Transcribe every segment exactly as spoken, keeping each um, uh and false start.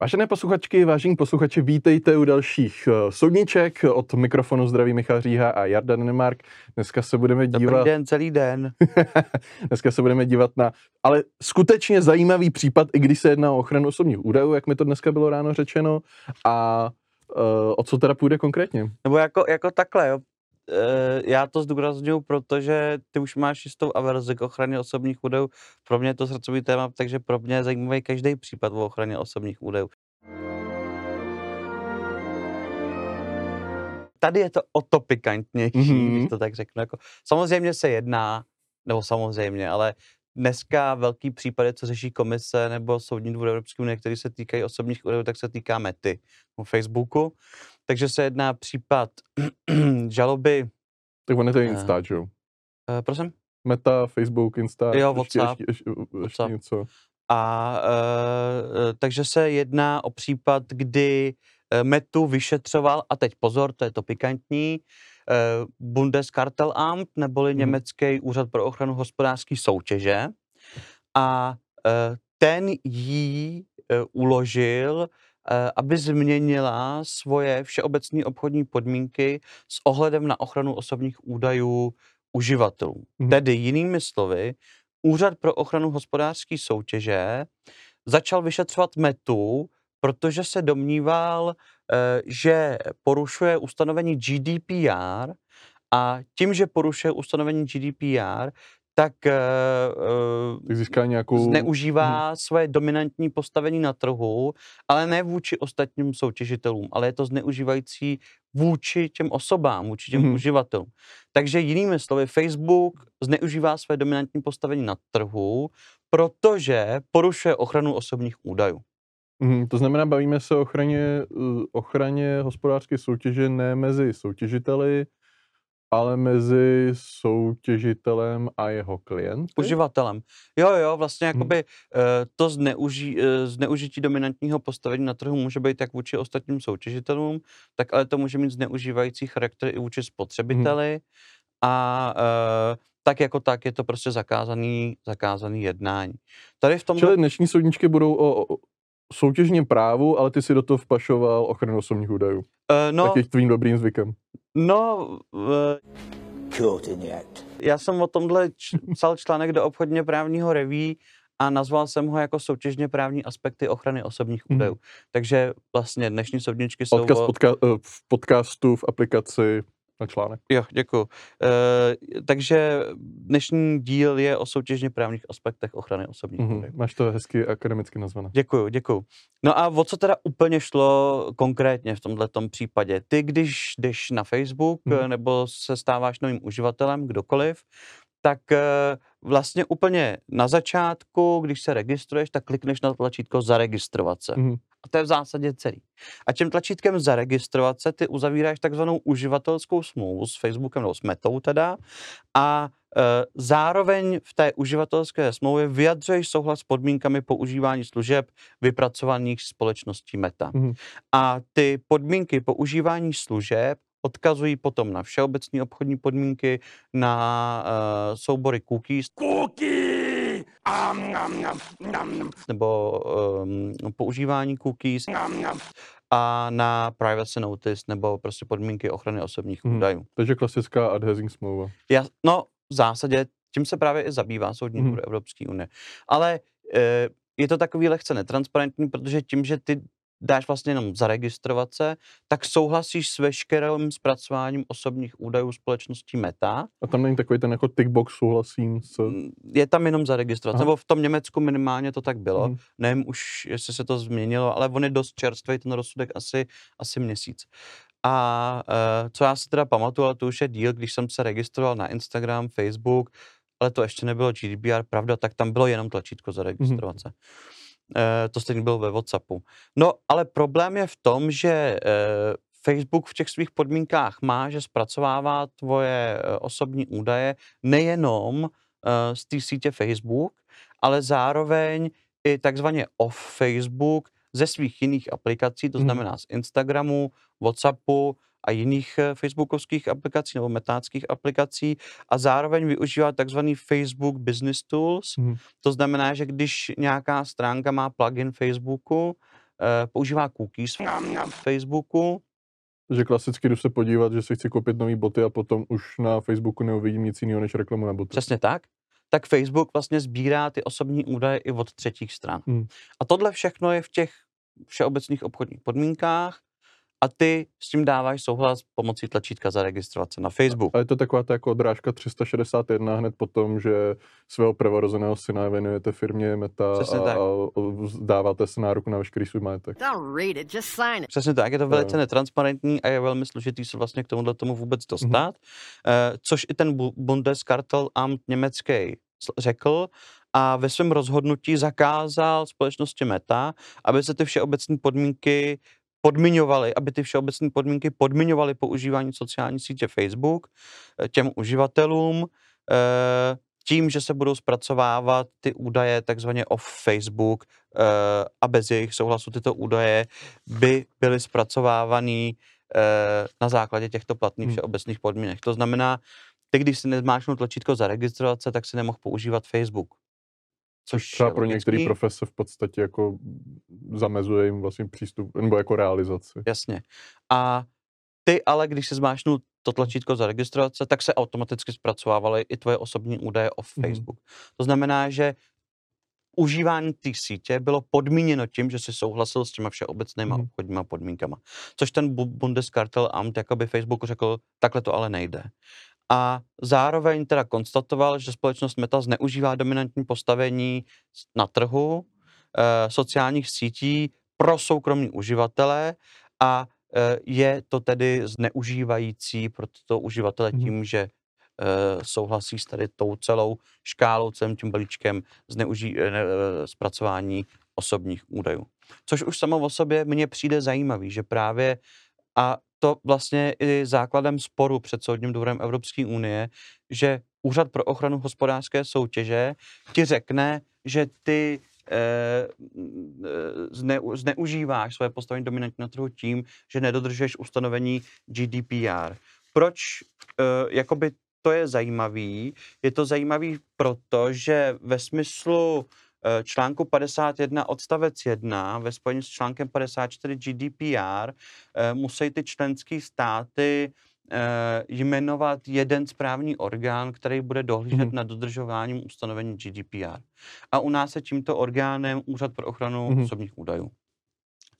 Vážené posluchačky, vážení posluchači, vítejte u dalších soudniček. Od mikrofonu zdraví Michal Říha a Jarda Denemark. Dneska se budeme dívat... Dobrý den, celý den. Dneska se budeme dívat na... Ale skutečně zajímavý případ, i když se jedná o ochranu osobních údajů, jak mi to dneska bylo ráno řečeno. A uh, o co teda půjde konkrétně? Nebo jako, jako takhle, jo. Já to zdůrazňuju, protože ty už máš jistou averzi k ochraně osobních údajů. Pro mě je to srdcový téma, takže pro mě je zajímavý každý případ o ochraně osobních údajů. Tady je to o to pikantnější, mm-hmm. když to tak řeknu. Jako, samozřejmě se jedná, nebo samozřejmě, ale dneska velký případy, co řeší komise nebo Soudní dvůr Evropské unie, který se týkají osobních údajů, tak se týká Mety, Facebooku. Takže se jedná případ žaloby... Tak on je to Insta, že jo? Uh, prosím? Meta, Facebook, Insta... Jo, WhatsApp. Ještě, ještě, ještě, WhatsApp. Něco. A uh, takže se jedná o případ, kdy Metu vyšetřoval, a teď pozor, to je to pikantní, uh, Bundeskartellamt, neboli hmm. německý úřad pro ochranu hospodářské soutěže. A uh, ten jí uh, uložil... aby změnila svoje všeobecné obchodní podmínky s ohledem na ochranu osobních údajů uživatelů. Mm. Tedy jinými slovy, Úřad pro ochranu hospodářské soutěže začal vyšetřovat Metu, protože se domníval, že porušuje ustanovení G D P R a tím, že porušuje ustanovení G D P R, tak uh, nějakou... zneužívá hmm. svoje dominantní postavení na trhu, ale ne vůči ostatním soutěžitelům, ale je to zneužívající vůči těm osobám, vůči těm hmm. uživatelům. Takže jinými slovy, Facebook zneužívá své dominantní postavení na trhu, protože porušuje ochranu osobních údajů. Hmm, to znamená, bavíme se o ochraně, ochraně hospodářské soutěže ne mezi soutěžiteli, ale mezi soutěžitelem a jeho klientem? Uživatelem. Jo, jo, vlastně jakoby hmm. to zneuži, zneužití dominantního postavení na trhu může být tak vůči ostatním soutěžitelům, tak ale to může mít zneužívající charakter i vůči spotřebiteli hmm. a e, tak jako tak je to prostě zakázaný, zakázaný jednání. Tady v tom... Čili dnešní soudničky budou o, o soutěžním právu, ale ty si do toho vpašoval ochranu osobních údajů. E, no... Taky tvým dobrým zvykem. No, já jsem o tomhle č- psal článek do obchodně právního reví a nazval jsem ho jako soutěžně právní aspekty ochrany osobních údajů. Mm. Takže vlastně dnešní soudničky jsou... Odkaz o... podka- v podcastu, v aplikaci na článek. Jo, děkuju. E, takže dnešní díl je o soutěžně právních aspektech ochrany osobních mm. údajů. Máš to hezky akademicky nazvané. Děkuju, děkuju. No a o co teda úplně šlo konkrétně v tomhletom případě? Ty, když jdeš na Facebook hmm. nebo se stáváš novým uživatelem, kdokoliv, tak vlastně úplně na začátku, když se registruješ, tak klikneš na tlačítko zaregistrovat se. Hmm. A to je v zásadě celý. A tím tlačítkem zaregistrovat se ty uzavíráš takzvanou uživatelskou smlouvu s Facebookem nebo s Metou teda a zároveň v té uživatelské smlouvě vyjadřuješ souhlas s podmínkami používání služeb vypracovaných společností Meta. Mm. A ty podmínky používání služeb odkazují potom na všeobecné obchodní podmínky, na uh, soubory cookies, cookie! um, um, um, um. nebo um, používání cookies um, um. a na privacy notice, nebo prostě podmínky ochrany osobních mm. údajů. Takže klasická adhezní smlouva. Já, no, v zásadě, tím se právě i zabývá Soudní dvůr hmm. Evropské unie. Ale e, je to takový lehce netransparentní, protože tím, že ty dáš vlastně jenom zaregistrovat se, tak souhlasíš s veškerým zpracováním osobních údajů společností Meta. A tam není takový ten jako tickbox souhlasím s... Je tam jenom zaregistrovat. Aha. Nebo v tom Německu minimálně to tak bylo. Hmm. Nevím už, jestli se to změnilo, ale on je dost čerstvý, ten rozsudek asi, asi měsíc. A uh, co já si teda pamatuju, ale to už je díl, když jsem se registroval na Instagram, Facebook, ale to ještě nebylo G D P R, pravda, tak tam bylo jenom tlačítko zaregistrovat mm-hmm. se. Uh, to stejně bylo ve WhatsAppu. No, ale problém je v tom, že uh, Facebook v těch svých podmínkách má, že zpracovává tvoje uh, osobní údaje nejenom uh, z té sítě Facebook, ale zároveň i takzvaně off Facebook, ze svých jiných aplikací, to znamená z Instagramu, WhatsAppu a jiných facebookovských aplikací nebo metáckých aplikací a zároveň využívá takzvaný Facebook Business Tools. Mm. To znamená, že když nějaká stránka má plugin Facebooku, používá cookies na Facebooku. Že klasicky jdu se podívat, že si chci koupit nový boty a potom už na Facebooku neuvidím nic jiného než reklamu na boty. Přesně tak. Tak Facebook vlastně sbírá ty osobní údaje i od třetích stran. Hmm. A tohle všechno je v těch všeobecných obchodních podmínkách a ty s tím dáváš souhlas pomocí tlačítka zaregistrovat se na Facebook. A je to taková ta jako odrážka tři sta šedesát jedna hned potom, že svého prvorozeného syna věnujete firmě Meta a, a dáváte se náruku na veškerý svůj majetek. Přesně tak, je to velice no. netransparentní a je velmi složitý se vlastně k tomuhle tomu vůbec dostat, mm-hmm. což i ten Bundeskartellamt německý řekl, a ve svém rozhodnutí zakázal společnosti Meta, aby se ty všeobecné podmínky podmiňovaly, aby ty všeobecné podmínky podmiňovaly používání sociální sítě Facebook těm uživatelům tím, že se budou zpracovávat ty údaje takzvaně off Facebook a bez jejich souhlasu tyto údaje by byly zpracovávané na základě těchto platných všeobecných podmínek. To znamená, ty, když si nezmáčnou tlačítko zaregistrovat se, tak si nemohl používat Facebook. Což třeba pro některé profese v podstatě jako zamezuje jim vlastně přístup, nebo jako realizaci. Jasně. A ty ale, když si zmášnul to tlačítko zaregistrovat se, tak se automaticky zpracovávaly i tvoje osobní údaje o Facebook. Mm. To znamená, že užívání té sítě bylo podmíněno tím, že si souhlasil s těma všeobecnýma mm. obchodníma podmínkama. Což ten Bundeskartellamt jakoby Facebooku řekl, takhle to ale nejde. A zároveň teda konstatoval, že společnost Meta zneužívá dominantní postavení na trhu e, sociálních sítí pro soukromí uživatele a e, je to tedy zneužívající pro toto uživatele tím, že e, souhlasí s tady tou celou škálou, celým tím balíčkem zneuží, e, zpracování osobních údajů. Což už samo o sobě mně přijde zajímavý, že právě a to vlastně i základem sporu před Soudním dvorem Evropské unie, že Úřad pro ochranu hospodářské soutěže ti řekne, že ty eh, zne, zneužíváš své postavení dominantní na trhu tím, že nedodržuješ ustanovení G D P R. Proč eh, jakoby to je zajímavý? Je to zajímavý proto, že ve smyslu eh, článku padesát jedna odstavec jedna ve spojení s článkem padesát čtyři G D P R eh, musí ty členské státy eh, jmenovat jeden správní orgán, který bude dohlížet mm. nad dodržováním ustanovení G D P R. A u nás je tímto orgánem Úřad pro ochranu mm. osobních údajů.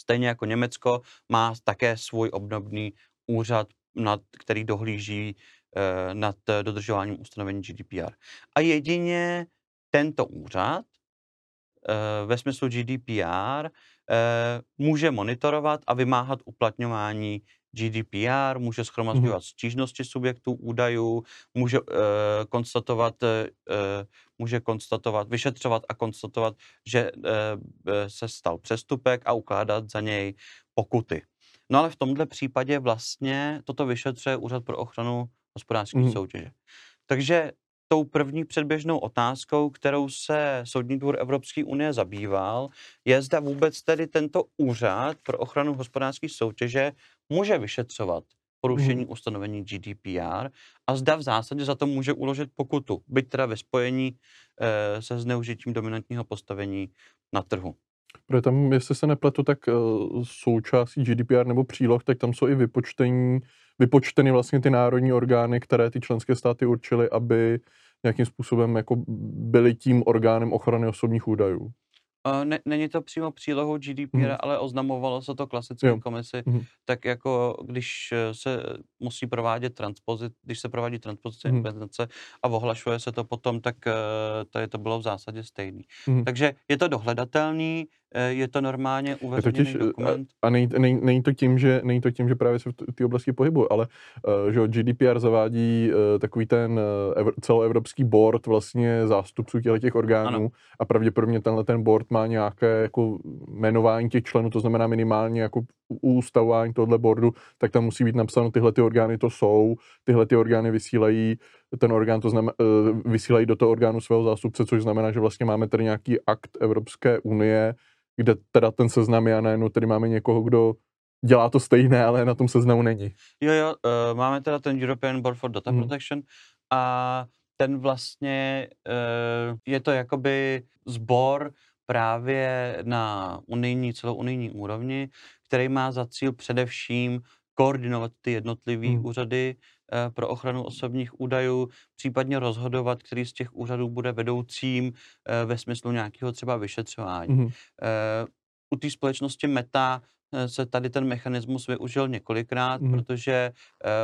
Stejně jako Německo má také svůj obdobný úřad, nad, který dohlíží eh, nad dodržováním ustanovení G D P R. A jedině tento úřad ve smyslu G D P R může monitorovat a vymáhat uplatňování G D P R, může shromažďovat stížnosti subjektů údajů, může konstatovat, může konstatovat, vyšetřovat a konstatovat, že se stal přestupek a ukládat za něj pokuty. No ale v tomhle případě vlastně toto vyšetřuje Úřad pro ochranu hospodářské mm. soutěže. Takže tou první předběžnou otázkou, kterou se Soudní dvůr Evropské unie zabýval, je, zda vůbec tedy tento úřad pro ochranu hospodářské soutěže může vyšetřovat porušení mm. ustanovení G D P R a zda v zásadě za to může uložit pokutu, byť teda ve spojení e, se zneužitím dominantního postavení na trhu. Protože tam, jestli se nepletu, tak součástí G D P R nebo příloh, tak tam jsou i vypočtení, vypočteny vlastně ty národní orgány, které ty členské státy určily, aby nějakým způsobem jako byly tím orgánem ochrany osobních údajů. Ne, není to přímo přílohou G D P R, hmm. ale oznamovalo se to klasické komisi, hmm. tak jako když se musí provádět transpozice, když se provádí transpozice hmm. implementace a ohlašuje se to potom, tak tady to bylo v zásadě stejný. Hmm. Takže je to dohledatelný, je to normálně uveřejněný dokument. A, a není, není, není, to tím, že, není to tím, že právě se v té oblasti pohybu, ale že G D P R zavádí takový ten celoevropský board vlastně zástupců těch orgánů ano. a pravděpodobně tenhle ten board má nějaké jako jmenování těch členů, to znamená minimálně jako ustavování tohle boardu, tak tam musí být napsáno, tyhle ty orgány to jsou, tyhle ty orgány vysílají ten orgán, to znamená, vysílají do toho orgánu svého zástupce, což znamená, že vlastně máme tady nějaký akt Evropské unie, kde teda ten seznam je a najednou tady máme někoho, kdo dělá to stejné, ale na tom seznamu není. Jo, jo, uh, máme teda ten European Board for Data hmm. Protection a ten vlastně uh, je to jakoby sbor právě na unijní, celou unijní úrovni, který má za cíl především koordinovat ty jednotlivé hmm. úřady e, pro ochranu osobních údajů, případně rozhodovat, který z těch úřadů bude vedoucím e, ve smyslu nějakého třeba vyšetřování. Hmm. E, u té společnosti Meta se tady ten mechanismus využil několikrát, hmm. protože e,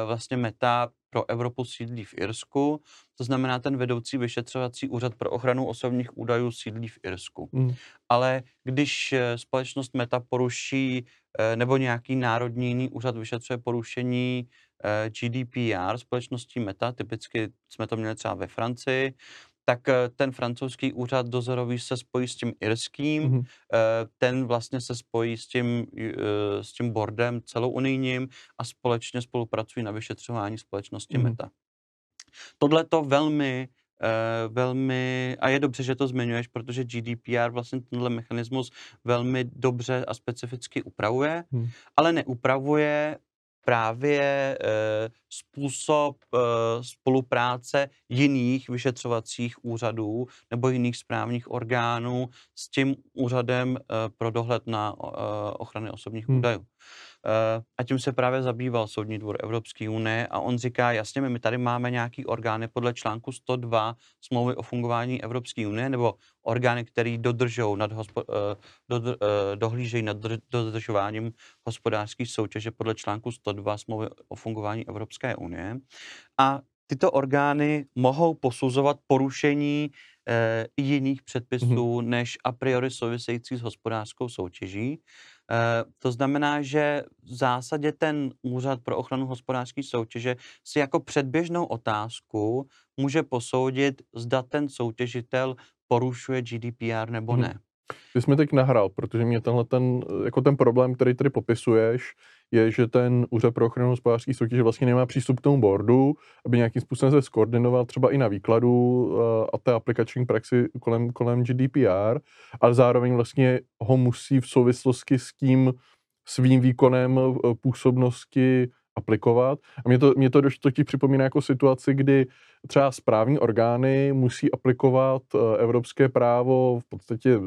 vlastně Meta pro Evropu sídlí v Irsku, to znamená ten vedoucí vyšetřovací úřad pro ochranu osobních údajů sídlí v Irsku. Hmm. Ale když společnost Meta poruší e, nebo nějaký národní jiný úřad vyšetřuje porušení e, G D P R společností Meta, typicky jsme to měli třeba ve Francii, tak ten francouzský úřad dozorový se spojí s tím irským, mm-hmm. ten vlastně se spojí s tím, s tím boardem celounijním a společně spolupracují na vyšetřování společnosti mm-hmm. Meta. Tohle to velmi, velmi, a je dobře, že to zmiňuješ, protože G D P R vlastně tenhle mechanismus velmi dobře a specificky upravuje, mm-hmm. ale neupravuje právě e, způsob e, spolupráce jiných vyšetřovacích úřadů nebo jiných správních orgánů s tím úřadem e, pro dohled na e, ochrany osobních hmm. údajů. E, a tím se právě zabýval Soudní dvůr Evropské unie a on říká, jasně, my tady máme nějaký orgány podle článku sto dva smlouvy o fungování Evropské unie nebo orgány, které dodržou nad hospo, do, dohlížejí nad dodržováním hospodářské soutěže podle článku sto dva smlouvy o fungování Evropské unie. A tyto orgány mohou posuzovat porušení e, jiných předpisů mm-hmm. než a priori související s hospodářskou soutěží. E, to znamená, že v zásadě ten úřad pro ochranu hospodářské soutěže si jako předběžnou otázku může posoudit, zda ten soutěžitel porušuje G D P R nebo ne. Ty jsi mi teď nahrál, protože mě tenhle ten, jako ten problém, který tady popisuješ, je, že ten úřad pro ochranu hospodářské soutěže vlastně nemá přístup k tomu boardu, aby nějakým způsobem se skoordinoval třeba i na výkladu a té aplikační praxi kolem, kolem G D P R, ale zároveň vlastně ho musí v souvislosti s tím svým výkonem působnosti aplikovat. A mě to, mě to totiž připomíná jako situaci, kdy třeba správní orgány musí aplikovat evropské právo v podstatě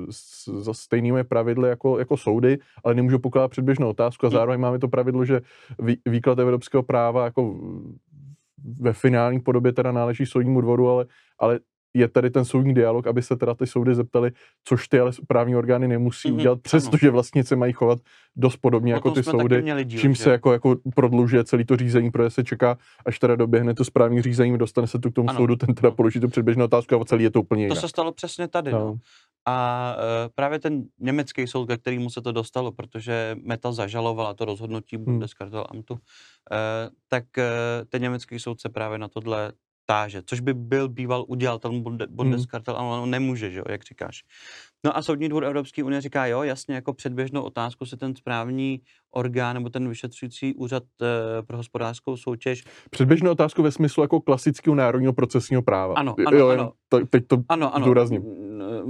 za stejnými pravidly jako, jako soudy, ale nemůžou pokládat předběžnou otázku a zároveň máme to pravidlo, že výklad evropského práva jako ve finální podobě teda náleží soudnímu dvoru, ale, ale je tady ten soudní dialog, aby se teda ty soudy zeptali, což ty ale právní orgány nemusí mm-hmm, udělat, přestože vlastně se mají chovat dost podobně jako ty soudy, díl, čím že? se jako, jako prodlužuje celý to řízení, protože se čeká, až teda doběhne to správní řízení, dostane se tu k tomu ano. soudu, ten teda položí tu předběžnou otázku a celý je to úplně jinak. To se stalo přesně tady. No. No. A e, právě ten německý soud, ke kterému se to dostalo, protože Meta zažalovala to rozhodnutí Bundeskartellamtu, hmm. e, tak e, ten německý soud se právě na tohle táže, což by byl býval udělal ten Bundeskartellamt, ale on nemůže, že jo, jak říkáš. No a Soudní dvůr Evropské unie říká, jo, jasně, jako předběžnou otázku se ten správní orgán nebo ten vyšetřující úřad e, pro hospodářskou soutěž. Předběžnou otázku ve smyslu jako klasického národního procesního práva. Ano, ano, jo, ano. To, teď to ano, důrazním. Ano.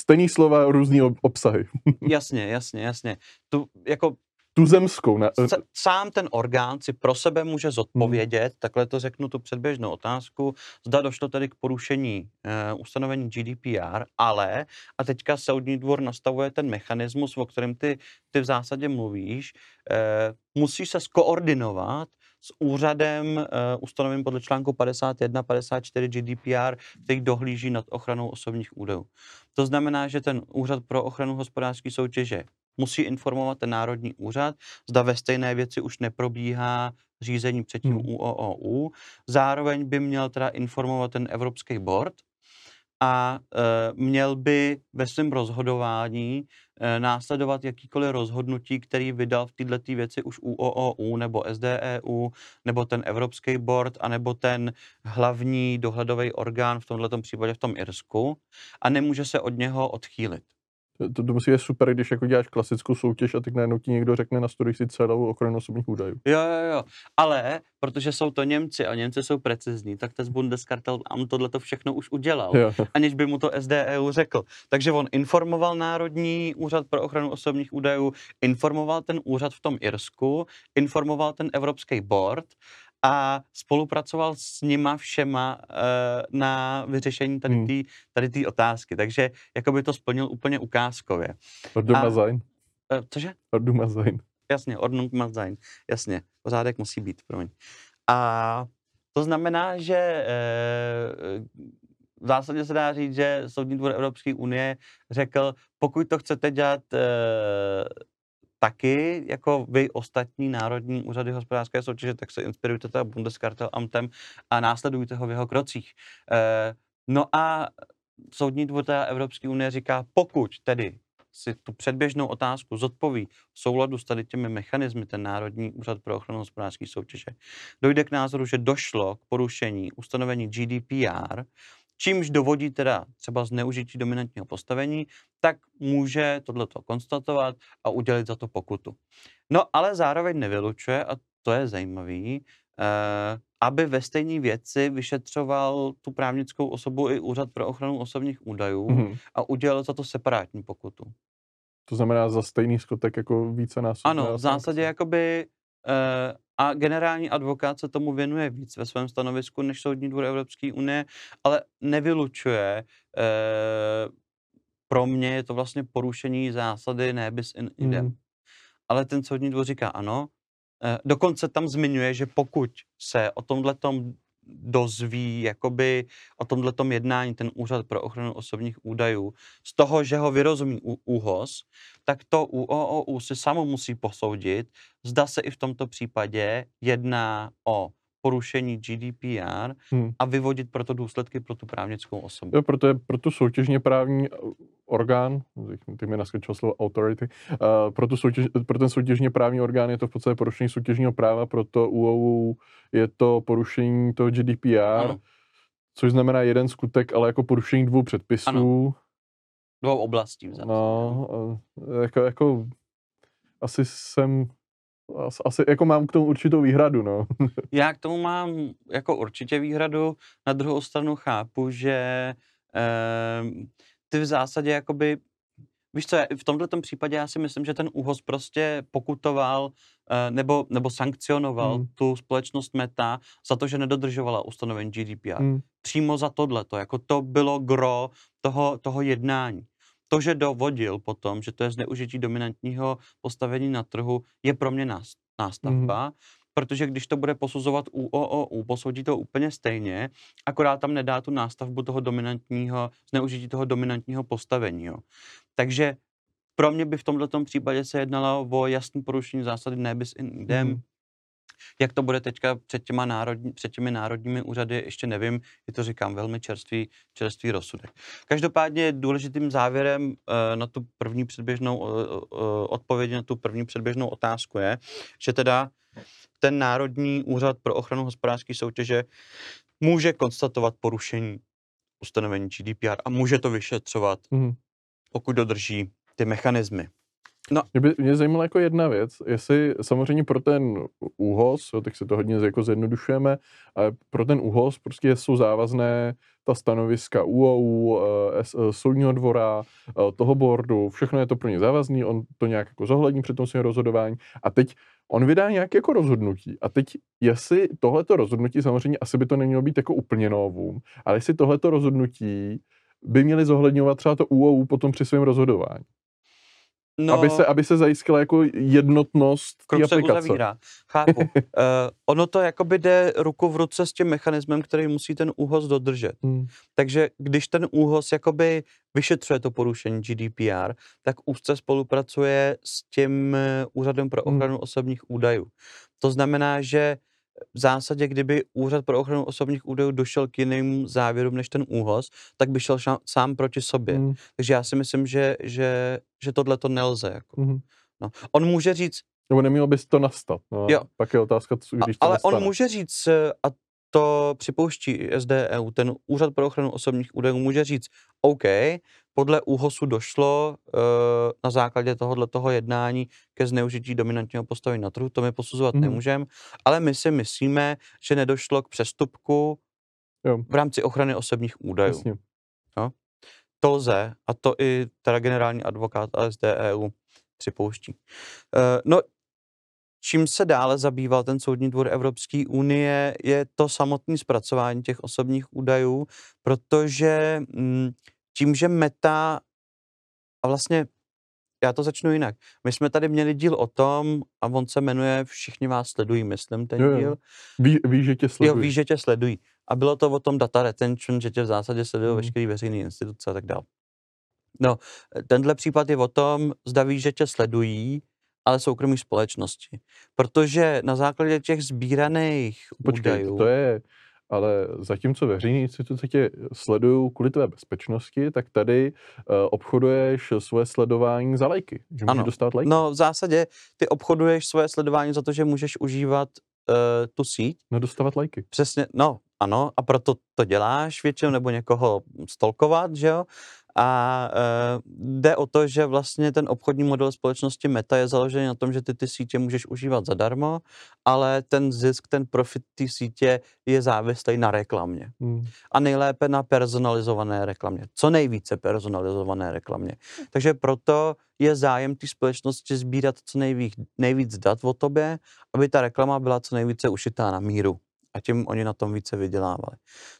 Stejný slova, různý obsahy. jasně, jasně, jasně. To jako tuzemskou. Na sám ten orgán si pro sebe může zodpovědět, hmm. takhle to řeknu tu předběžnou otázku, zda došlo tedy k porušení e, ustanovení G D P R, ale, a teďka Soudní dvůr nastavuje ten mechanismus, o kterém ty, ty v zásadě mluvíš, e, musíš se skoordinovat s úřadem, e, ustanovím podle článku padesát jedna padesát čtyři G D P R, který dohlíží nad ochranou osobních údajů. To znamená, že ten úřad pro ochranu hospodářské soutěže musí informovat ten národní úřad, zda ve stejné věci už neprobíhá řízení před tím hmm. U O O U. Zároveň by měl teda informovat ten Evropský board a e, měl by ve svém rozhodování e, následovat jakýkoliv rozhodnutí, který vydal v této věci už U O O U nebo S D E U, nebo ten Evropský board, anebo ten hlavní dohledový orgán, v tomto případě v tom Irsku, a nemůže se od něho odchýlit. To, to musí je super, když jako děláš klasickou soutěž a tak najednou ti někdo řekne, nastuduj si celou ochranu osobních údajů. Jo, jo, jo. Ale protože jsou to Němci a Němci jsou precizní, tak ten Bundeskartellamt tohle to všechno už udělal, jo. aniž by mu to S D E U řekl. Takže on informoval Národní úřad pro ochranu osobních údajů, informoval ten úřad v tom Irsku, informoval ten Evropský board a spolupracoval s nima všema uh, na vyřešení tady tý, tady tý otázky. Takže jakoby to splnil úplně ukázkově. Ordnung a, Mazain. Uh, cože? Ordnung Mazain. Jasně, Ordnung Mazain. Jasně, pořádek musí být, promiň. A to znamená, že uh, v zásadě se dá říct, že Soudní dvůr Evropské unie řekl, pokud to chcete dělat e, taky, jako vy ostatní národní úřady hospodářské soutěže, tak se inspirujte teda Bundeskartellamtem a následujte ho v jeho krocích. E, no a Soudní dvůr Evropské unie říká, pokud tedy si tu předběžnou otázku zodpoví v souladu s tady těmi mechanismy ten Národní úřad pro ochranu hospodářské soutěže, dojde k názoru, že došlo k porušení ustanovení G D P R, čímž dovodí teda třeba zneužití dominantního postavení, tak může tohleto konstatovat a udělit za to pokutu. No ale zároveň nevylučuje, a to je zajímavý, eh, aby ve stejné věci vyšetřoval tu právnickou osobu i Úřad pro ochranu osobních údajů mm-hmm. a udělal za to separátní pokutu. To znamená za stejný skutek jako více násobně? Ano, v zásadě jakoby... Eh, a generální advokát se tomu věnuje víc ve svém stanovisku než Soudní dvůr Evropské unie, ale nevylučuje. E, pro mě je to vlastně porušení zásady ne bis in idem. Mm. Ale ten Soudní dvůr říká ano. E, dokonce tam zmiňuje, že pokud se o tomhletom dozví, jakoby o tomhletom jednání ten Úřad pro ochranu osobních údajů, z toho, že ho vyrozumí ÚOHS, tak to ÚOOU si samo musí posoudit, zda se i v tomto případě jedná o porušení G D P R hmm. a vyvodit proto důsledky pro tu právnickou osobu. Jo, proto je pro tu soutěžně právní orgán, teď mi naskočilo slovo authority, uh, pro, tu soutěž, pro ten soutěžně právní orgán je to v podstatě porušení soutěžního práva, proto U O U je to porušení toho G D P R, ano. Což znamená jeden skutek, ale jako porušení dvou předpisů. Ano. Dvou oblastí. Vzácně, no, uh, jako, jako asi jsem Asi jako mám k tomu určitou výhradu, no. Já k tomu mám jako určitě výhradu, na druhou stranu chápu, že e, ty v zásadě jakoby, víš co, v tomhletom případě já si myslím, že ten ÚOHS prostě pokutoval e, nebo, nebo sankcionoval hmm. tu společnost Meta za to, že nedodržovala ustanovení G D P R. Hmm. Přímo za tohleto, jako to bylo gro toho, toho jednání. To, že dovodil potom, že to je zneužití dominantního postavení na trhu, je pro mě nástavba, mm-hmm. protože když to bude posuzovat ÚOOU, posoudí to úplně stejně, akorát tam nedá tu nástavbu toho dominantního, zneužití toho dominantního postavení. Jo. Takže pro mě by v tomto případě se jednalo o jasné porušení zásady ne bis in idem. Mm-hmm. Jak to bude teďka před, těma národní, před těmi národními úřady, ještě nevím, je to říkám velmi čerstvý, čerstvý rozsudek. Každopádně důležitým závěrem na tu první předběžnou odpověď, na tu první předběžnou otázku je, že teda ten Národní úřad pro ochranu hospodářské soutěže může konstatovat porušení ustanovení G D P R a může to vyšetřovat, mm. pokud dodrží ty mechanismy. No. Mě, by, mě zajímala jako jedna věc, jestli samozřejmě pro ten ÚOHS, tak si to hodně jako zjednodušujeme, ale pro ten ÚOHS prostě jsou závazné ta stanoviska U O U, Soudního dvora, toho boardu, všechno je to pro ně závazný, on to nějak jako zohlední při tom svým rozhodování a teď on vydá nějaké jako rozhodnutí a teď jestli tohleto rozhodnutí, samozřejmě asi by to nemělo být jako úplně novum, ale jestli tohleto rozhodnutí by měli zohledňovat třeba to U O U potom při svém rozhodování. No, aby se, aby se zajistila jako jednotnost té aplikace. Uzavírá. Chápu. uh, ono to jakoby jde ruku v ruce s tím mechanismem, který musí ten ÚOHS dodržet. Hmm. Takže když ten ÚOHS jakoby vyšetřuje to porušení G D P R, tak úzce spolupracuje s tím Úřadem pro ochranu hmm. osobních údajů. To znamená, že v zásadě, kdyby Úřad pro ochranu osobních údajů došel k jiným závěrům než ten ÚOHS, tak by šel šam, sám proti sobě. Mm. Takže já si myslím, že, že, že tohle to nelze. Jako. Mm. No. On může říct... Nebo nemělo by to nastat. No, jo. Pak je otázka, co, když a, to Ale nastane. On může říct, a to připouští i S D E U, ten Úřad pro ochranu osobních údajů může říct, OK, podle ÚOHSu došlo uh, na základě tohoto jednání ke zneužití dominantního postavení na trhu, to my posuzovat mm. nemůžeme, ale my si myslíme, že nedošlo k přestupku jo. v rámci ochrany osobních údajů. No? To lze, a to i teda generální advokát S D E U připouští. Uh, no, Čím se dále zabýval ten Soudní dvůr Evropské unie, je to samotné zpracování těch osobních údajů, protože tím, že Meta, a vlastně já to začnu jinak. My jsme tady měli díl o tom, a on se jmenuje Všichni vás sledují, myslím, ten jo, díl. Ví, ví, že tě sledují. Jo, ví, že tě sledují. A bylo to o tom data retention, že tě v zásadě sledují mm. veškeré veřejné instituce a tak dále. No, tenhle případ je o tom, zda ví, že tě sledují, ale soukromí společnosti. Protože na základě těch sbíraných Počkej, údajů... to je... Ale zatímco veřejné instituce tě sledují kvůli tvé bezpečnosti, tak tady uh, obchoduješ svoje sledování za lajky. Že můžeš dostat lajky? No v zásadě ty obchoduješ svoje sledování za to, že můžeš užívat uh, tu síť. Nedostávat lajky. Přesně, no ano, a proto to děláš většinou, nebo někoho stalkovat, že jo? A uh, jde o to, že vlastně ten obchodní model společnosti Meta je založený na tom, že ty ty sítě můžeš užívat zadarmo, ale ten zisk, ten profit té sítě je závislý na reklamě. Hmm. A nejlépe na personalizované reklamě. Co nejvíce personalizované reklamě. Takže proto je zájem té společnosti sbírat co nejvíc, nejvíc dat o tobě, aby ta reklama byla co nejvíce ušitá na míru. A tím oni na tom více vydělávali.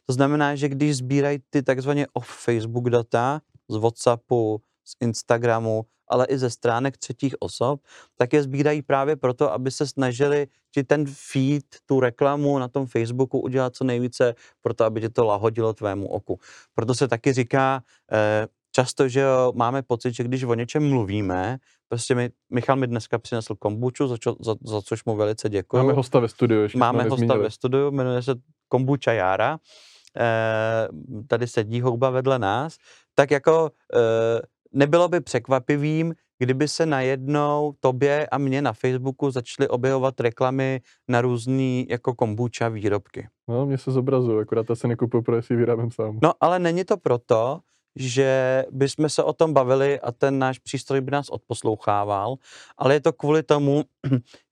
To znamená, že když sbírají ty takzvaně off-Facebook data z WhatsAppu, z Instagramu, ale i ze stránek třetích osob, tak je sbírají právě proto, aby se snažili ti ten feed, tu reklamu na tom Facebooku udělat co nejvíce, proto aby tě to lahodilo tvému oku. Proto se taky říká eh, často, že jo, máme pocit, že když o něčem mluvíme, prostě mi, Michal mi dneska přinesl kombuču, za, čo, za, za což mu velice děkuji. Máme hosta ve studiu. Máme hosta ve studiu, jmenuje se Kombuča Jára. E, tady sedí houba vedle nás. Tak jako e, nebylo by překvapivým, kdyby se najednou tobě a mně na Facebooku začaly objevovat reklamy na různý jako kombuča výrobky. No, mě se zobrazují, akorát já se nekupuju, protože si vyrábím sám. No, ale není to proto, že bychom se o tom bavili a ten náš přístroj by nás odposlouchával, ale je to kvůli tomu,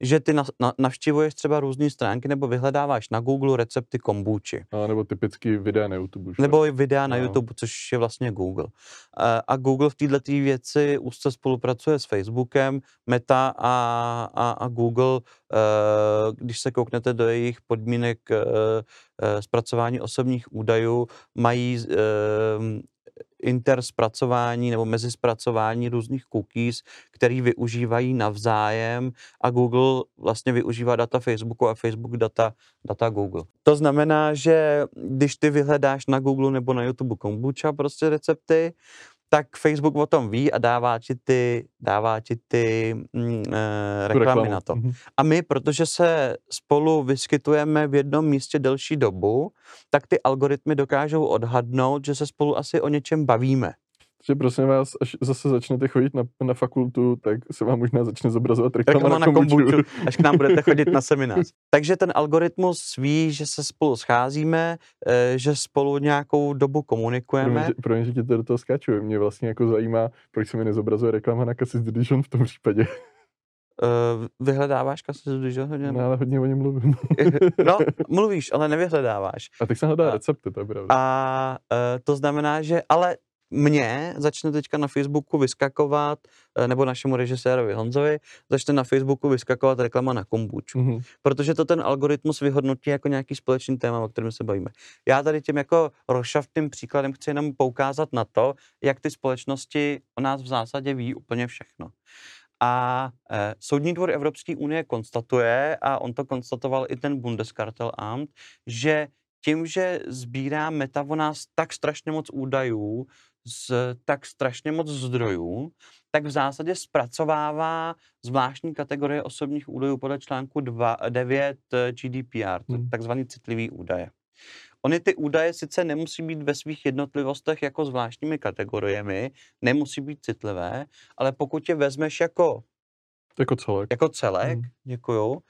že ty navštivuješ třeba různé stránky nebo vyhledáváš na Google recepty kombuči. A nebo typicky videa na YouTube. Že? Nebo videa na no. YouTube, což je vlastně Google. A Google v této tý věci úzce spolupracuje s Facebookem, Meta a, a, a Google. Když se kouknete do jejich podmínek zpracování osobních údajů, mají interspracování nebo mezispracování různých cookies, který využívají navzájem a Google vlastně využívá data Facebooku a Facebook data, data Google. To znamená, že když ty vyhledáš na Google nebo na YouTube kombuča prostě recepty, tak Facebook o tom ví a dává ti ty, dává ti ty mm, reklamy reklamu. na to. A my, protože se spolu vyskytujeme v jednom místě delší dobu, tak ty algoritmy dokážou odhadnout, že se spolu asi o něčem bavíme. Takže prosím vás, až zase začnete chodit na, na fakultu, tak se vám možná začne zobrazovat reklama na kombuču, až k nám budete chodit na seminář. Takže ten algoritmus ví, že se spolu scházíme, že spolu nějakou dobu komunikujeme. Pro mě, že tě to do toho skáču, mě vlastně jako zajímá, proč se mi nezobrazuje reklama na Cassis de Dijon v tom případě. Vyhledáváš Cassis de Dijon hodně? No, ale hodně o něm mluvím. No, mluvíš, ale nevyhledáváš. A tak jsem hledal recepty, to je pravda. A to znamená, že ale mně začne teďka na Facebooku vyskakovat, nebo našemu režisérovi Honzovi, začne na Facebooku vyskakovat reklama na kombuču. Mm-hmm. Protože to ten algoritmus vyhodnotí jako nějaký společný téma, o kterém se bavíme. Já tady tím jako rozšaftým příkladem chci jenom poukázat na to, jak ty společnosti o nás v zásadě ví úplně všechno. A e, Soudní dvůr Evropské unie konstatuje, a on to konstatoval i ten Bundeskartellamt, že tím, že sbírá Meta o nás tak strašně moc údajů, z tak strašně moc zdrojů, tak v zásadě zpracovává zvláštní kategorie osobních údajů podle článku devět G D P R, hmm. takzvaný citlivý údaje. Ony ty údaje sice nemusí být ve svých jednotlivostech jako zvláštními kategoriemi, nemusí být citlivé, ale pokud je vezmeš jako, jako celek, jako celek hmm. děkuju,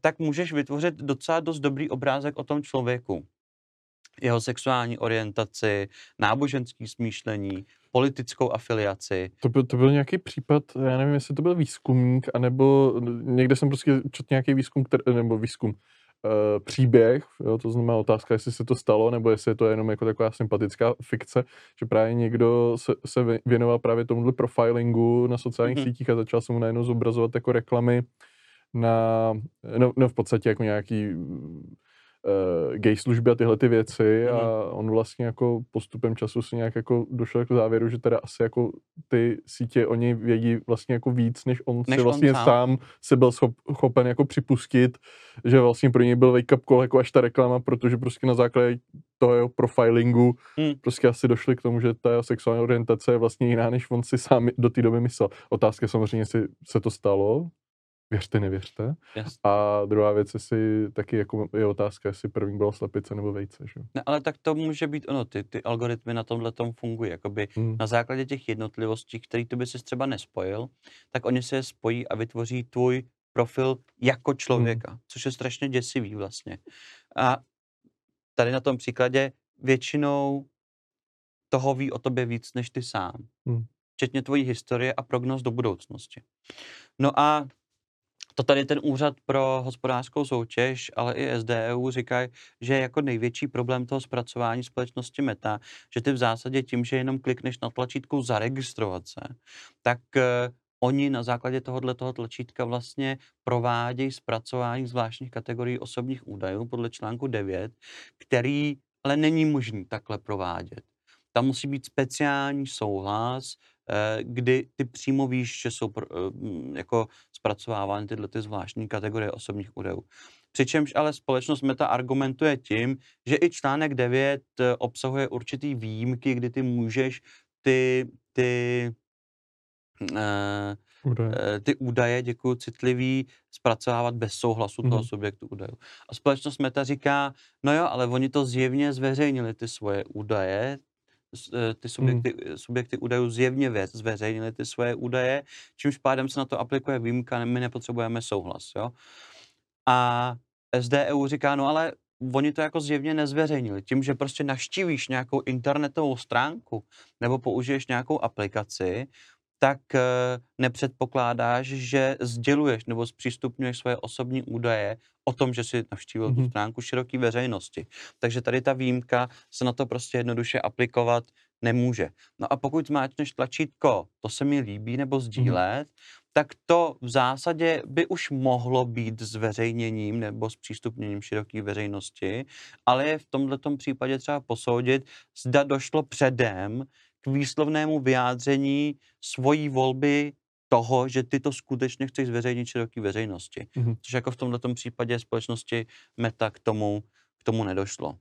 tak můžeš vytvořit docela dost dobrý obrázek o tom člověku. Jeho sexuální orientaci, náboženský smýšlení, politickou afiliaci. To byl, to byl nějaký případ, já nevím, jestli to byl výzkumník, anebo někde jsem prostě četl nějaký výzkum, nebo výzkum, uh, příběh, jo, to znamená otázka, jestli se to stalo, nebo jestli je to jenom jako taková sympatická fikce, že právě někdo se, se věnoval právě tomuhle profilingu na sociálních mm-hmm. sítích a začal se mu najednou zobrazovat jako reklamy na, no, no v podstatě jako nějaký uh, gay služby a tyhle ty věci mm. a on vlastně jako postupem času si nějak jako došel k závěru, že teda asi jako ty sítě o něj vědí vlastně jako víc, než on než si vlastně on sám. sám se byl schop, schopen jako připustit, že vlastně pro něj byl wake-up call jako až ta reklama, protože prostě na základě toho jeho profilingu mm. prostě asi došli k tomu, že ta sexuální orientace je vlastně jiná, než on si sám do té doby myslel. Otázka samozřejmě, jestli se to stalo. Věřte, nevěřte. Yes. A druhá věc, jestli taky jako je otázka, jestli první bylo slepice nebo vejce. Že? Ne, ale tak to může být ono, ty, ty algoritmy na tomhle tom fungují. Jakoby mm. na základě těch jednotlivostí, který tu by si třeba nespojil, tak oni se spojí a vytvoří tvůj profil jako člověka, mm. což je strašně děsivý vlastně. A tady na tom příkladě většinou toho ví o tobě víc než ty sám. Mm. Včetně tvojí historie a prognóz do budoucnosti. No a to tady ten úřad pro hospodářskou soutěž, ale i S D E U říkají, že je jako největší problém toho zpracování společnosti Meta, že ty v zásadě tím, že jenom klikneš na tlačítku zaregistrovat se, tak uh, oni na základě tohohle toho tlačítka vlastně provádějí zpracování zvláštních kategorií osobních údajů podle článku devět, který ale není možný takhle provádět. Tam musí být speciální souhlas, kdy ty přímo víš, že jsou pro, jako zpracovávány tyhle ty zvláštní kategorie osobních údajů. Přičemž ale společnost Meta argumentuje tím, že i článek devět obsahuje určitý výjimky, kdy ty můžeš ty, ty, uh, údaje. ty údaje, děkuju, citlivý, zpracovávat bez souhlasu mm. toho subjektu údajů. A společnost Meta říká, no jo, ale oni to zjevně zveřejnili, ty svoje údaje, ty subjekty, mm. subjekty údajů zjevně věc, zveřejnili ty svoje údaje, čímž pádem se na to aplikuje výjimka, my nepotřebujeme souhlas, jo. A S D E U říká, no ale oni to jako zjevně nezveřejnili. Tím, že prostě navštívíš nějakou internetovou stránku nebo použiješ nějakou aplikaci, tak nepředpokládáš, že sděluješ nebo zpřístupňuješ svoje osobní údaje o tom, že jsi navštívil mm-hmm. tu stránku široké veřejnosti. Takže tady ta výjimka se na to prostě jednoduše aplikovat nemůže. No a pokud zmáčneš tlačítko, to se mi líbí, nebo sdílet, mm-hmm. tak to v zásadě by už mohlo být zveřejněním nebo zpřístupněním široké veřejnosti, ale je v tomto případě třeba posoudit, zda došlo předem k výslovnému vyjádření svojí volby toho, že ty to skutečně chceš zveřejnit široké veřejnosti. Mm-hmm. Což jako v tomto případě společnosti Meta k tomu, k tomu nedošlo.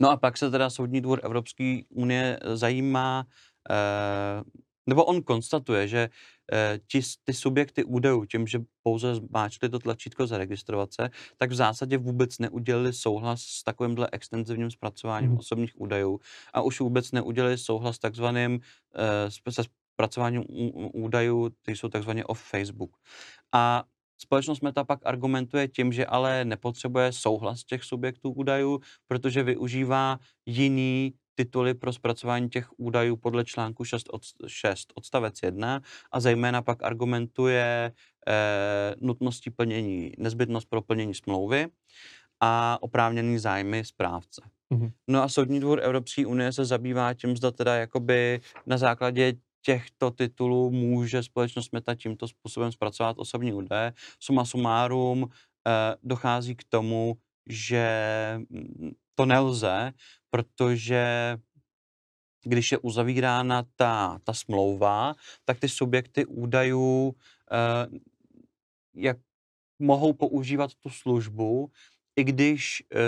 No a pak se teda Soudní dvůr Evropské unie zajímá, eh, nebo on konstatuje, že eh, ti, ty subjekty údajů, tím, že pouze zmáčkli to tlačítko zaregistrovat se, tak v zásadě vůbec neudělili souhlas s takovýmhle extenzivním zpracováním mm. osobních údajů a už vůbec neudělili souhlas takzvaným eh, se zpracováním údajů, ty jsou takzvaně off Facebook. A společnost Meta pak argumentuje tím, že ale nepotřebuje souhlas těch subjektů údajů, protože využívá jiný tituly pro zpracování těch údajů podle článku šest, od, šest odstavec jedna a zejména pak argumentuje eh, nutností plnění, nezbytnost pro plnění smlouvy a oprávněný zájmy správce. Mm-hmm. No a Soudní dvůr Evropské unie se zabývá tím, zda teda jakoby na základě těchto titulů může společnost Meta tímto způsobem zpracovat osobní údaje. Suma sumárum eh, dochází k tomu, že to nelze, protože když je uzavírána ta, ta smlouva, tak ty subjekty údajů eh, jak mohou používat tu službu, i když eh,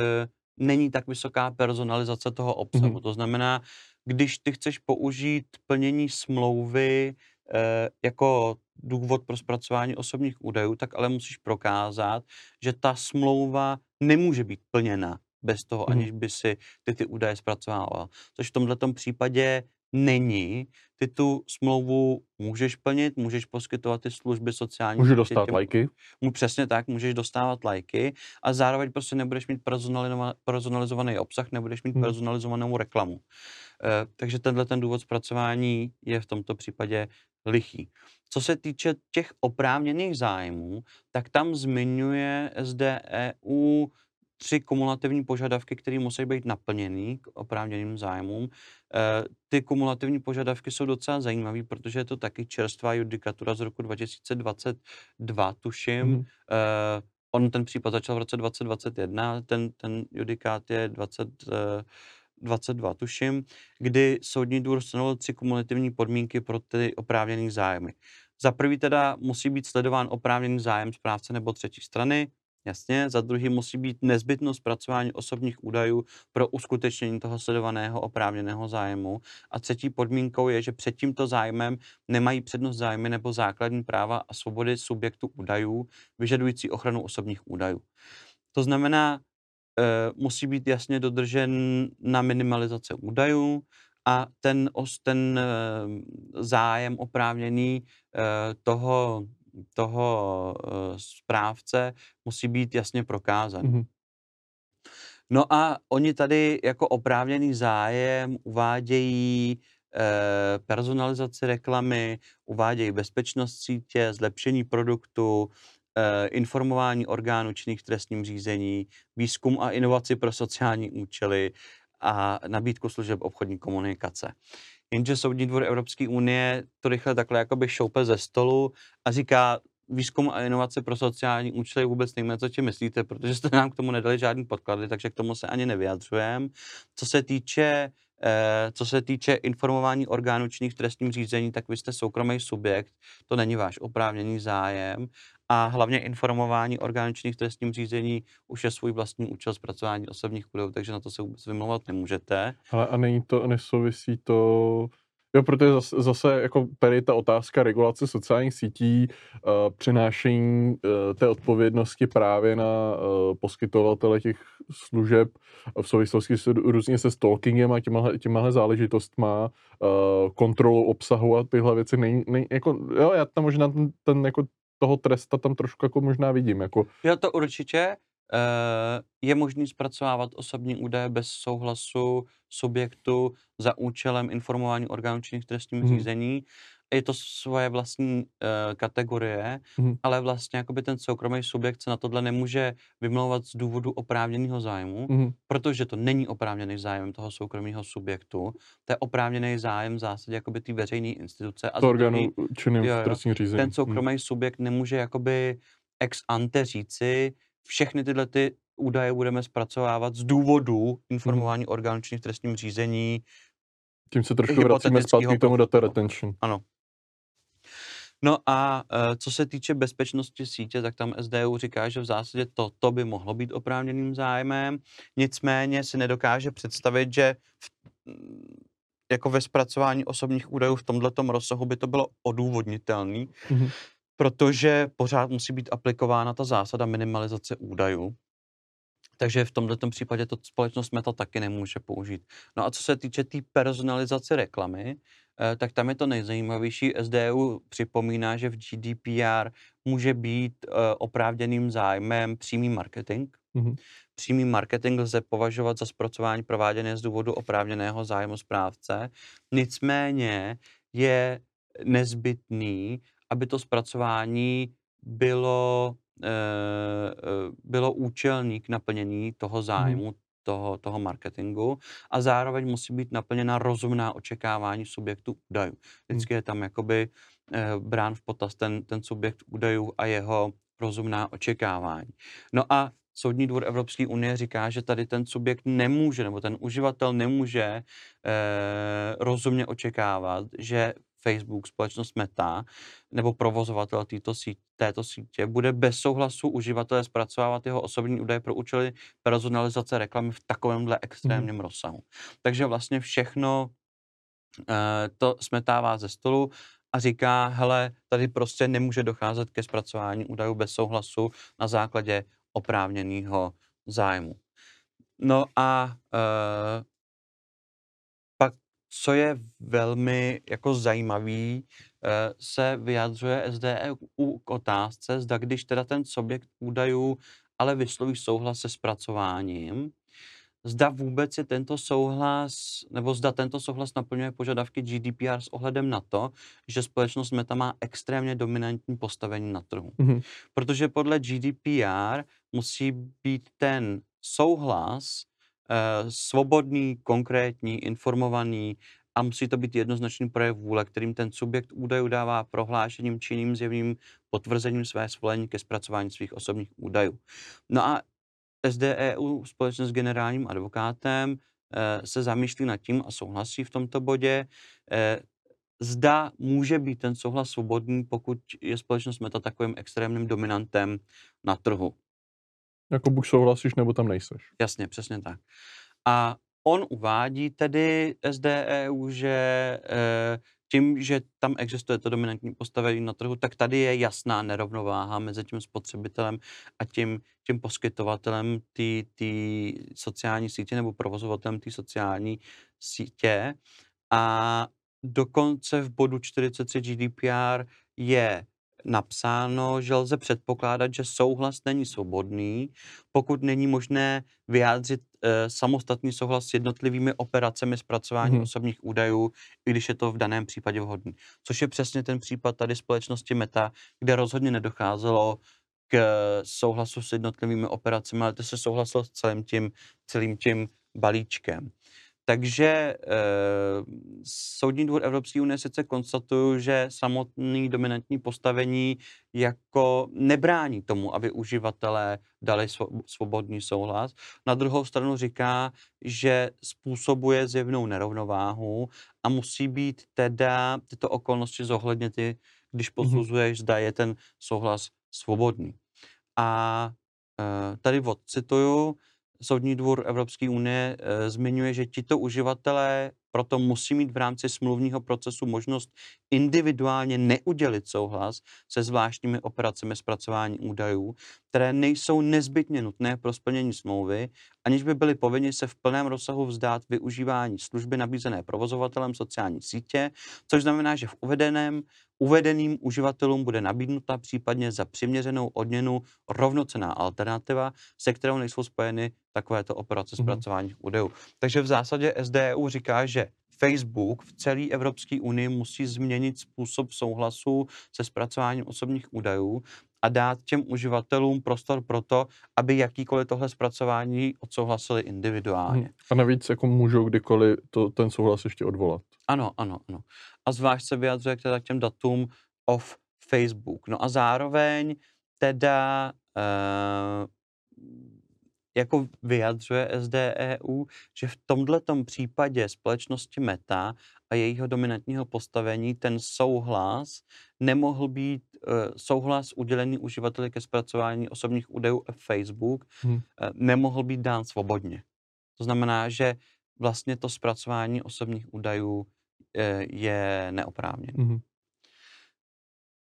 není tak vysoká personalizace toho obsahu. Mm-hmm. To znamená, když ty chceš použít plnění smlouvy eh, jako důvod pro zpracování osobních údajů, tak ale musíš prokázat, že ta smlouva nemůže být plněna bez toho, aniž by si ty ty údaje zpracovávala. Což v tomhletom případě není. Ty tu smlouvu můžeš plnit, můžeš poskytovat ty služby sociální. Můžeš dostávat lajky. Přesně tak, můžeš dostávat lajky a zároveň prostě nebudeš mít personalizovaný obsah, nebudeš mít hmm. personalizovanou reklamu. E, takže tenhle ten důvod zpracování je v tomto případě lichý. Co se týče těch oprávněných zájmů, tak tam zmiňuje S D E U tři kumulativní požadavky, které musí být naplněny k oprávněným zájmům. Ty kumulativní požadavky jsou docela zajímavé, protože je to taky čerstvá judikatura z roku dva tisíce dvacet dva, tuším. Mm. On ten případ začal v roce dva tisíce dvacet jedna, ten, ten judikát je dvacet dvacet dva, tuším, kdy Soudní dvůr stanovil tři kumulativní podmínky pro ty oprávněné zájmy. Za prvý teda musí být sledován oprávněný zájem správce nebo třetí strany, jasně. Za druhý musí být nezbytnost zpracování osobních údajů pro uskutečnění toho sledovaného oprávněného zájmu. A třetí podmínkou je, že před tímto zájmem nemají přednost zájmy nebo základní práva a svobody subjektu údajů, vyžadující ochranu osobních údajů. To znamená, musí být jasně dodržen na minimalizace údajů a ten, ten zájem oprávněný toho, toho správce musí být jasně prokázán. Mm-hmm. No a oni tady jako oprávněný zájem uvádějí personalizaci reklamy, uvádějí bezpečnost sítě, zlepšení produktu, informování orgánů činných v trestním řízení, výzkum a inovaci pro sociální účely a nabídku služeb obchodní komunikace. Jenže Soudní dvůr Evropské unie to rychle takhle jakoby šoupe ze stolu a říká, výzkum a inovace pro sociální účely vůbec nevíme, co tím myslíte, protože jste nám k tomu nedali žádný podklady, takže k tomu se ani nevyjadřujeme. Co se týče Co se týče informování orgánů činných v trestním řízení, tak vy jste soukromý subjekt, to není váš oprávněný zájem a hlavně informování orgánů činných v trestním řízení už je svůj vlastní účel zpracování osobních údajů, takže na to se vůbec vymlouvat nemůžete. Ale a není to, nesouvisí to... Jo, protože zase, zase jako tady ta otázka regulace sociálních sítí, uh, přenášení uh, té odpovědnosti právě na uh, poskytovatele těch služeb v souvislosti s, různě se stalkingem a těmahle, těmahle záležitostma, uh, kontrolou obsahu a tyhle věci. Nej, nej, jako, jo, já tam možná ten, ten jako toho tresta tam trošku jako možná vidím. Jako. Jo, to určitě. Je možné zpracovávat osobní údaje bez souhlasu subjektu za účelem informování orgánů činných v trestním hmm. řízení. Je to svoje vlastní e, kategorie, hmm. ale vlastně jakoby ten soukromý subjekt se na tohle nemůže vymlouvat z důvodu oprávněného zájmu, hmm. protože to není oprávněný zájem toho soukromého subjektu. To je oprávněný zájem v zásadě jakoby té veřejné instituce. A to orgánu činným v trestním řízení. Ten soukromý hmm. subjekt nemůže jakoby ex ante říci, všechny tyhle ty údaje budeme zpracovávat z důvodu informování orgánů činných v trestním řízení. Tím se trošku vracíme zpátky k tomu data retention. Ano. No a co se týče bezpečnosti sítě, tak tam S D U říká, že v zásadě to, to by mohlo být oprávněným zájmem. Nicméně si nedokáže představit, že v, jako ve zpracování osobních údajů v tomhletom rozsahu by to bylo odůvodnitelné. Mhm. Protože pořád musí být aplikována ta zásada minimalizace údajů. Takže v tomto případě to společnost Meta taky nemůže použít. No a co se týče té tý personalizace reklamy, tak tam je to nejzajímavější. S D U připomíná, že v G D P R může být oprávněným zájmem přímý marketing. Mm-hmm. Přímý marketing lze považovat za zpracování prováděné z důvodu oprávněného zájmu správce. Nicméně je nezbytný, aby to zpracování bylo, e, bylo účelné k naplnění toho zájmu, hmm. toho, toho marketingu a zároveň musí být naplněna rozumná očekávání subjektu údajů. Vždycky hmm. je tam jakoby e, brán v potaz ten, ten subjekt údajů a jeho rozumná očekávání. No a Soudní dvůr Evropské unie říká, že tady ten subjekt nemůže, nebo ten uživatel nemůže e, rozumně očekávat, že Facebook, společnost Meta, nebo provozovatel této sítě, této sítě bude bez souhlasu uživatele zpracovávat jeho osobní údaje pro účely personalizace reklamy v takovémhle extrémním mm. rozsahu. Takže vlastně všechno uh, to smetává ze stolu a říká, hele, tady prostě nemůže docházet ke zpracování údajů bez souhlasu na základě oprávněného zájmu. No a uh, co je velmi jako zajímavý, se vyjadřuje S D U k otázce, zda když teda ten subjekt údajů ale vysloví souhlas se zpracováním, zda vůbec je tento souhlas, nebo zda tento souhlas naplňuje požadavky G D P R s ohledem na to, že společnost Meta má extrémně dominantní postavení na trhu. Mm-hmm. Protože podle G D P R musí být ten souhlas, eh, svobodný, konkrétní, informovaný a musí to být jednoznačný projev vůle, kterým ten subjekt údajů dává prohlášením činným zjevným potvrzením své svolení ke zpracování svých osobních údajů. No a S D E U společně s generálním advokátem eh, se zamýšlí nad tím a souhlasí v tomto bodě, eh, zda může být ten souhlas svobodný, pokud je společnost Meta takovým extrémním dominantem na trhu. Jako buď souhlasíš, nebo tam nejseš. Jasně, přesně tak. A on uvádí tedy S D E U, že e, tím, že tam existuje to dominantní postavení na trhu, tak tady je jasná nerovnováha mezi tím spotřebitelem a tím, tím poskytovatelem té sociální sítě nebo provozovatelem té sociální sítě. A dokonce v bodu čtyřicet tři G D P R je napsáno, že lze předpokládat, že souhlas není svobodný, pokud není možné vyjádřit e, samostatný souhlas s jednotlivými operacemi zpracování hmm. osobních údajů, i když je to v daném případě vhodný. Což je přesně ten případ tady společnosti Meta, kde rozhodně nedocházelo k souhlasu s jednotlivými operacemi, ale to se souhlasilo s celým tím, celým tím balíčkem. Takže e, Soudní dvůr Evropské unie sice konstatují, že samotné dominantní postavení jako nebrání tomu, aby uživatelé dali svobodný souhlas. Na druhou stranu říká, že způsobuje zjevnou nerovnováhu a musí být teda tyto okolnosti zohlednět, když posuzuješ, zda je ten souhlas svobodný. A e, tady odcituju, Soudní dvůr Evropské unie e, zmiňuje, že tito uživatelé proto musí mít v rámci smluvního procesu možnost individuálně neudělit souhlas se zvláštními operacemi zpracování údajů, které nejsou nezbytně nutné pro splnění smlouvy, aniž by byli povinni se v plném rozsahu vzdát využívání služby nabízené provozovatelem sociální sítě, což znamená, že v uvedeném, uvedeným uživatelům bude nabídnuta případně za přiměřenou odměnu rovnocenná alternativa, se kterou nejsou spojeny takovéto operace zpracování údajů. Takže v zásadě S D E U říká, že Facebook v celé Evropské unii musí změnit způsob souhlasu se zpracováním osobních údajů a dát těm uživatelům prostor pro to, aby jakýkoliv tohle zpracování odsouhlasili individuálně. A navíc jako můžou kdykoliv to, ten souhlas ještě odvolat. Ano, ano, ano. A zvlášť se vyjadřuje k teda těm datům of Facebook. No a zároveň teda uh, jako vyjadřuje S D E U, že v tomhletom případě společnosti Meta a jejího dominantního postavení ten souhlas nemohl být e, souhlas udělený uživateli ke zpracování osobních údajů Facebook, hmm. e, nemohl být dán svobodně. To znamená, že vlastně to zpracování osobních údajů e, je neoprávněné. Hmm.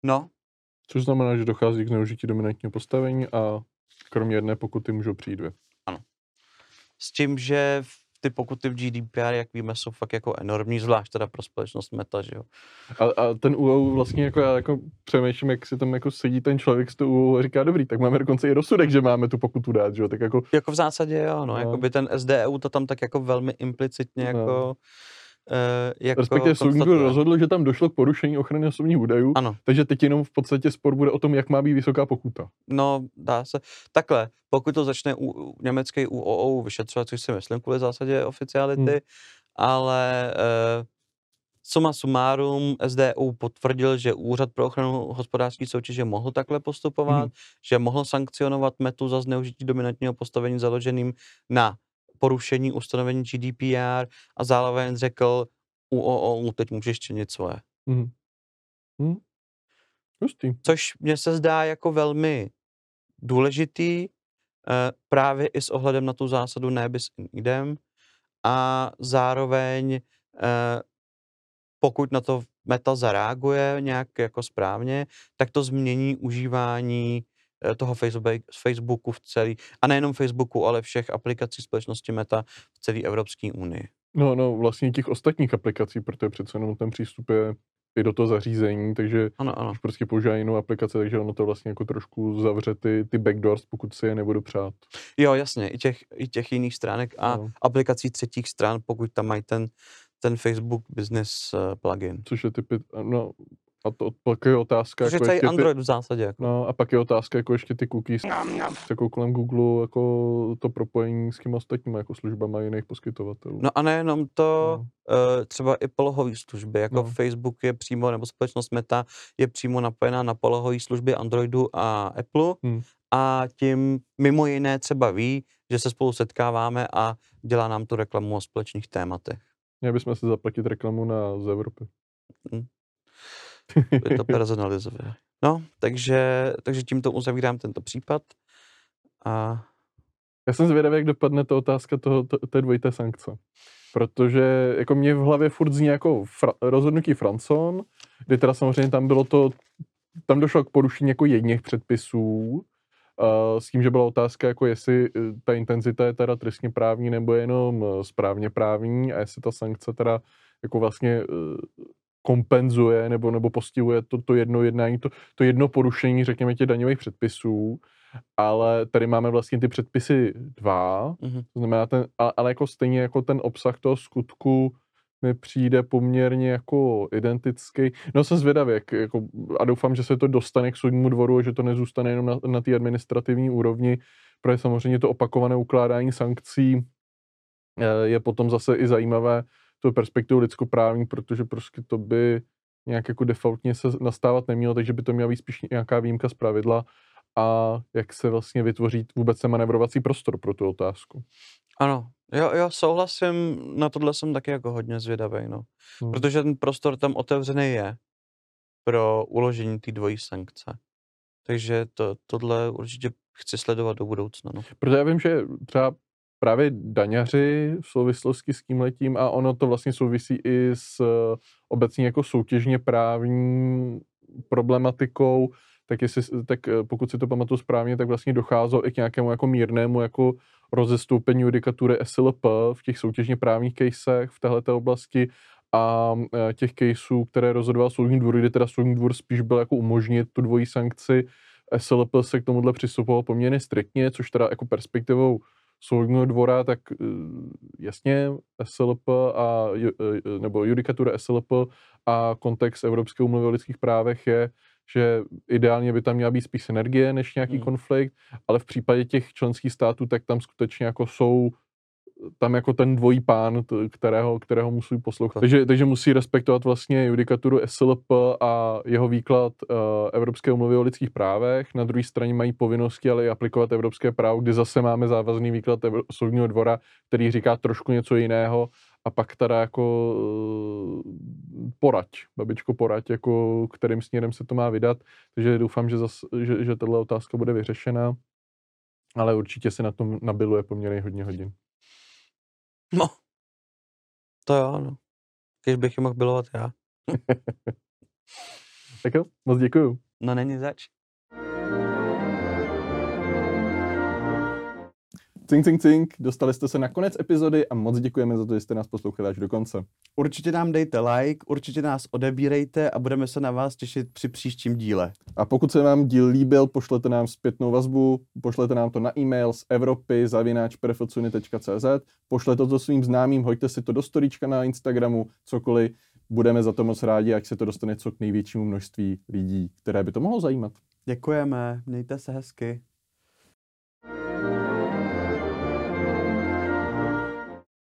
No. Což znamená, že dochází k zneužití dominantního postavení a kromě jedné pokuty můžou přijít dvě. Ano. S tím, že ty pokuty v G D P R, jak víme, jsou fakt jako enormní, zvlášť teda pro společnost Meta, že jo. A, a ten U O vlastně jako já jako přemýšlím, jak si tam jako sedí ten člověk s tou U O a říká, dobrý, tak máme dokonce i rozsudek, že máme tu pokutu dát, že jo, tak jako... Jako v zásadě jo, no, jako by ten S D E U to tam tak jako velmi implicitně jako... No. Uh, jako respektive soudní rozhodl, že tam došlo k porušení ochrany osobních údajů, ano. Takže teď jenom v podstatě spor bude o tom, jak má být vysoká pokuta. No, dá se. Takhle, pokud to začne u, německý U O O vyšetřovat, což si myslím kvůli zásadě oficiality, hmm. ale uh, suma sumárum S D U potvrdil, že Úřad pro ochranu hospodářské soutěže mohl takhle postupovat, hmm. že mohl sankcionovat Metu za zneužití dominantního postavení založeným na porušení ustanovení G D P R a zároveň řekl U O O, teď můžeš činit svoje. Mm. Mm. Hustý. Což mně se zdá jako velmi důležitý, právě i s ohledem na tu zásadu ne bis in idem a zároveň pokud na to Meta zareaguje nějak jako správně, tak to změní užívání toho Facebooku v celý, a nejenom Facebooku, ale všech aplikací společnosti Meta v celé Evropské unii. No, no, vlastně těch ostatních aplikací, protože přece jenom ten přístup je i do toho zařízení, takže ano, ano. Už prostě používá jinou aplikaci, takže ono to vlastně jako trošku zavře ty, ty backdoors, pokud si je nebudu přát. Jo, jasně, i těch, i těch jiných stránek a no. Aplikací třetích stran, pokud tam mají ten, ten Facebook Business plugin. Což je typy, no... A to pak je otázka, protože jako celý ještě Android ty, v zásadě. Jako. No, a pak je otázka, jako ještě ty cookies, jako kolem Google, jako to propojení s těmi ostatními jako službama jiných poskytovatelů. No a nejenom to, no. uh, třeba i polohové služby, jako no. Facebook je přímo, nebo společnost Meta je přímo napojená na polohové služby Androidu a Apple hmm. a tím mimo jiné třeba ví, že se spolu setkáváme a dělá nám tu reklamu o společných tématech. Měli bychom se zaplatit reklamu na, z Evropy. Hmm. Je to personalizované. No, takže, takže tímto uzavírám tento případ. A já jsem zvědavý, jak dopadne ta otázka toho, to, té dvojité sankce. Protože jako mě v hlavě furt zní jako fra, rozhodnutí Fransson, kdy teda samozřejmě tam bylo to, tam došlo k porušení jako jedněch předpisů, a s tím, že byla otázka, jako jestli ta intenzita je teda trestně právní nebo jenom správně právní a jestli ta sankce teda jako vlastně kompenzuje nebo, nebo postihuje to, to jedno jednání, to, to jedno porušení, řekněme, těch daňových předpisů, ale tady máme vlastně ty předpisy dva, mm-hmm. to znamená ten, ale jako stejně jako ten obsah toho skutku mi přijde poměrně jako identický. No jsem zvědavý, jak, jako, a doufám, že se to dostane k soudnímu dvoru a že to nezůstane jenom na, na té administrativní úrovni, protože samozřejmě to opakované ukládání sankcí je potom zase i zajímavé tu perspektivu lidskoprávní, protože prostě to by nějak jako defaultně se nastávat nemělo, takže by to měla být spíš nějaká výjimka z pravidla a jak se vlastně vytvoří vůbec ten manevrovací prostor pro tu otázku. Ano, jo, jo, souhlasím, na tohle jsem taky jako hodně zvědavý, no. Hmm. Protože ten prostor tam otevřený je pro uložení té dvojí sankce. Takže to, tohle určitě chci sledovat do budoucna, no. Protože já vím, že třeba právě daňaři v souvislosti s tímhletím a ono to vlastně souvisí i s obecně jako soutěžně právní problematikou, tak, jestli, tak pokud si to pamatuju správně, tak vlastně docházelo i k nějakému jako mírnému jako rozestoupení judikatury S L P v těch soutěžně právních kejsech v téhleté oblasti a těch kejsů, které rozhodoval soudní dvůr, kdy teda soudní dvůr spíš byl jako umožnit tu dvojí sankci, S L P se k tomuhle přistupoval poměrně striktně, což teda jako perspektivou soudního dvora, tak jasně S L P a, nebo judikatura S L P a kontext Evropské úmluvy o lidských právech je, že ideálně by tam měla být spíš synergie než nějaký hmm. konflikt, ale v případě těch členských států, tak tam skutečně jako jsou tam jako ten dvojí pán, kterého, kterého musí poslouchat. Takže, takže musí respektovat vlastně judikaturu S L P a jeho výklad uh, Evropské úmluvy o lidských právech. Na druhé straně mají povinnosti, ale i aplikovat evropské právo, kdy zase máme závazný výklad Evro- soudního dvora, který říká trošku něco jiného a pak teda jako uh, porať, babičko porať, jako kterým směrem se to má vydat. Takže doufám, že, zas, že, že tato otázka bude vyřešena, ale určitě se na tom nabiluje poměrně hodně hodin. No, to jo, no. Když bych je mohl bilovat já. Tak jo, moc děkuju. No není zač. Cink, cink, cink, dostali jste se na konec epizody a moc děkujeme za to, že jste nás poslouchali až do konce. Určitě nám dejte like, určitě nás odebírejte a budeme se na vás těšit při příštím díle. A pokud se vám díl líbil, pošlete nám zpětnou vazbu, pošlete nám to na e-mail z evropy zavináč perfectuny tečka cz, pošlete to svým známým, hoďte si to do storíčka na Instagramu, cokoliv, budeme za to moc rádi, ať se to dostane co k největšímu množství lidí, které by to mohlo zajímat. Děkujeme, mějte se hezky.